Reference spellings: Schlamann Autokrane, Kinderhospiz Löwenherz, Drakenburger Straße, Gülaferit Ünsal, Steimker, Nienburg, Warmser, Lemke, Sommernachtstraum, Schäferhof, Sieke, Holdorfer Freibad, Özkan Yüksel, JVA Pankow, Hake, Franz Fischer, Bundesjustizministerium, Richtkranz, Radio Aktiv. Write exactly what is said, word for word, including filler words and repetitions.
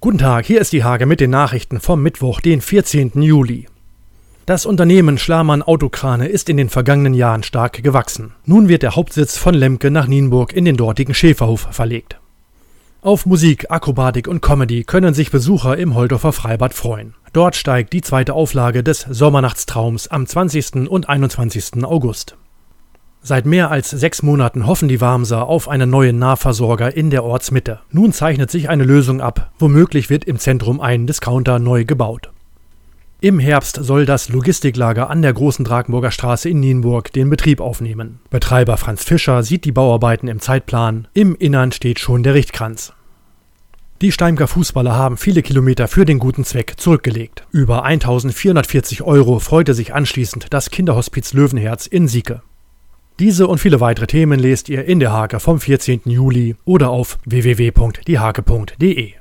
Guten Tag, hier ist die Hake mit den Nachrichten vom Mittwoch, den vierzehnten Juli. Das Unternehmen Schlamann Autokrane ist in den vergangenen Jahren stark gewachsen. Nun wird der Hauptsitz von Lemke nach Nienburg in den dortigen Schäferhof verlegt. Auf Musik, Akrobatik und Comedy können sich Besucher im Holdorfer Freibad freuen. Dort steigt die zweite Auflage des Sommernachtstraums am zwanzigsten und einundzwanzigsten August. Seit mehr als sechs Monaten hoffen die Warmser auf einen neuen Nahversorger in der Ortsmitte. Nun zeichnet sich eine Lösung ab. Womöglich wird im Zentrum ein Discounter neu gebaut. Im Herbst soll das Logistiklager an der großen Drakenburger Straße in Nienburg den Betrieb aufnehmen. Betreiber Franz Fischer sieht die Bauarbeiten im Zeitplan. Im Innern steht schon der Richtkranz. Die Steimker Fußballer haben viele Kilometer für den guten Zweck zurückgelegt. Über eintausendvierhundertvierzig Euro freute sich anschließend das Kinderhospiz Löwenherz in Sieke. Diese und viele weitere Themen lest ihr in der Hake vom vierzehnten Juli oder auf w w w punkt die hake punkt de.